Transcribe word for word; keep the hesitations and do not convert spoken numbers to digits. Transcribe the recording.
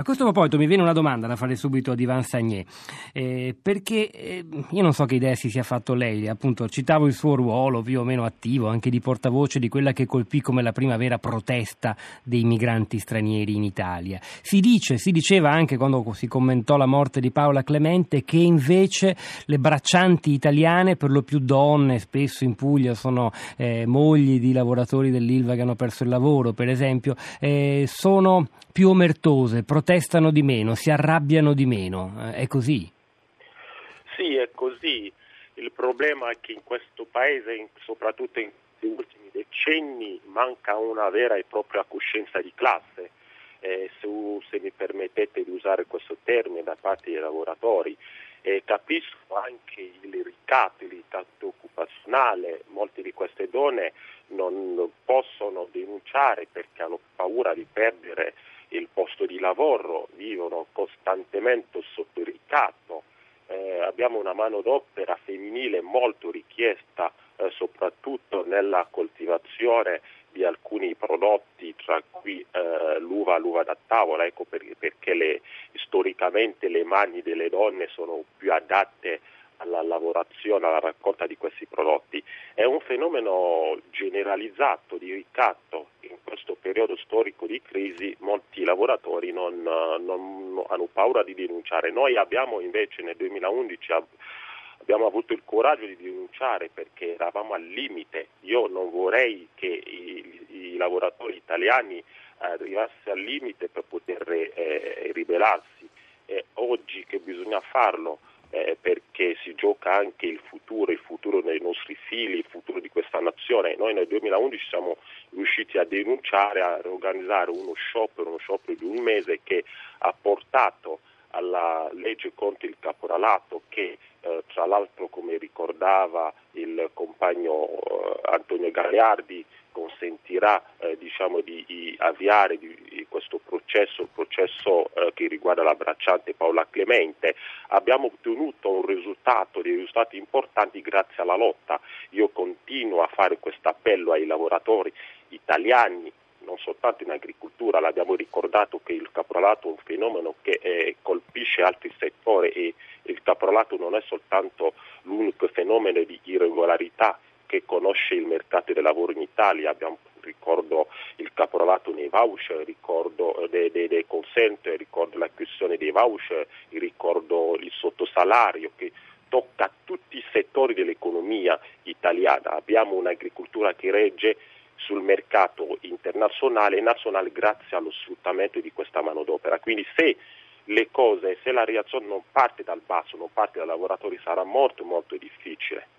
A questo proposito mi viene una domanda da fare subito ad Yvan Sagnet, eh, perché eh, io non so che idea si sia fatto lei, appunto citavo il suo ruolo più o meno attivo, anche di portavoce di quella che colpì come la prima vera protesta dei migranti stranieri in Italia. Si dice, si diceva anche quando si commentò la morte di Paola Clemente, che invece le braccianti italiane, per lo più donne, spesso in Puglia sono eh, mogli di lavoratori dell'Ilva che hanno perso il lavoro, per esempio, eh, sono più omertose, protette Testano di meno, si arrabbiano di meno, è così? Sì, è così. Il problema è che in questo paese, soprattutto in questi ultimi decenni, manca una vera e propria coscienza di classe, eh, su, se mi permettete di usare questo termine, da parte dei lavoratori. Eh, capisco anche i ricatti, ricatto occupazionale, molte di queste donne non possono denunciare perché hanno paura di perdere il posto di lavoro, vivono costantemente sotto ricatto, eh, abbiamo una manodopera femminile molto richiesta eh, soprattutto nella coltivazione di alcuni prodotti, tra cui eh, l'uva, l'uva da tavola, ecco perché, perché le, storicamente le mani delle donne sono più adatte alla lavorazione, alla raccolta di questi prodotti. È un fenomeno generalizzato di ricatto. In questo periodo storico di crisi molti lavoratori non, non hanno paura di denunciare. Noi abbiamo invece nel duemilaundici ab- abbiamo avuto il coraggio di denunciare perché eravamo al limite. Io non vorrei che i, i lavoratori italiani arrivassero al limite per poter eh, ribellarsi. È oggi che bisogna farlo. Eh, perché si gioca anche il futuro, il futuro dei nostri figli, il futuro di questa nazione. Noi nel duemilaundici siamo riusciti a denunciare, a organizzare uno sciopero, uno sciopero di un mese che ha portato alla legge contro il caporalato che eh, tra l'altro, come ricordava il compagno eh, Antonio Galeardi, consentirà eh, diciamo di, di avviare di, di questo processo, il processo eh, che riguarda la bracciante Paola Clemente. Abbiamo ottenuto un risultato, dei risultati importanti grazie alla lotta. Io continuo a fare questo appello ai lavoratori italiani, non soltanto in agricoltura, l'abbiamo ricordato che il caporalato è un fenomeno che eh, colpisce altri settori e il caporalato non è soltanto l'unico fenomeno di irregolarità che conosce il mercato del lavoro in Italia. Abbiamo, ricordo il caporalato nei voucher, ricordo dei, dei, dei consenti, ricordo l'acquisizione dei voucher, ricordo il sottosalario che tocca tutti i settori dell'economia italiana. Abbiamo un'agricoltura che regge sul mercato internazionale e nazionale grazie allo sfruttamento di questa manodopera. Quindi se le cose, se la reazione non parte dal basso, non parte dai lavoratori, sarà molto molto difficile.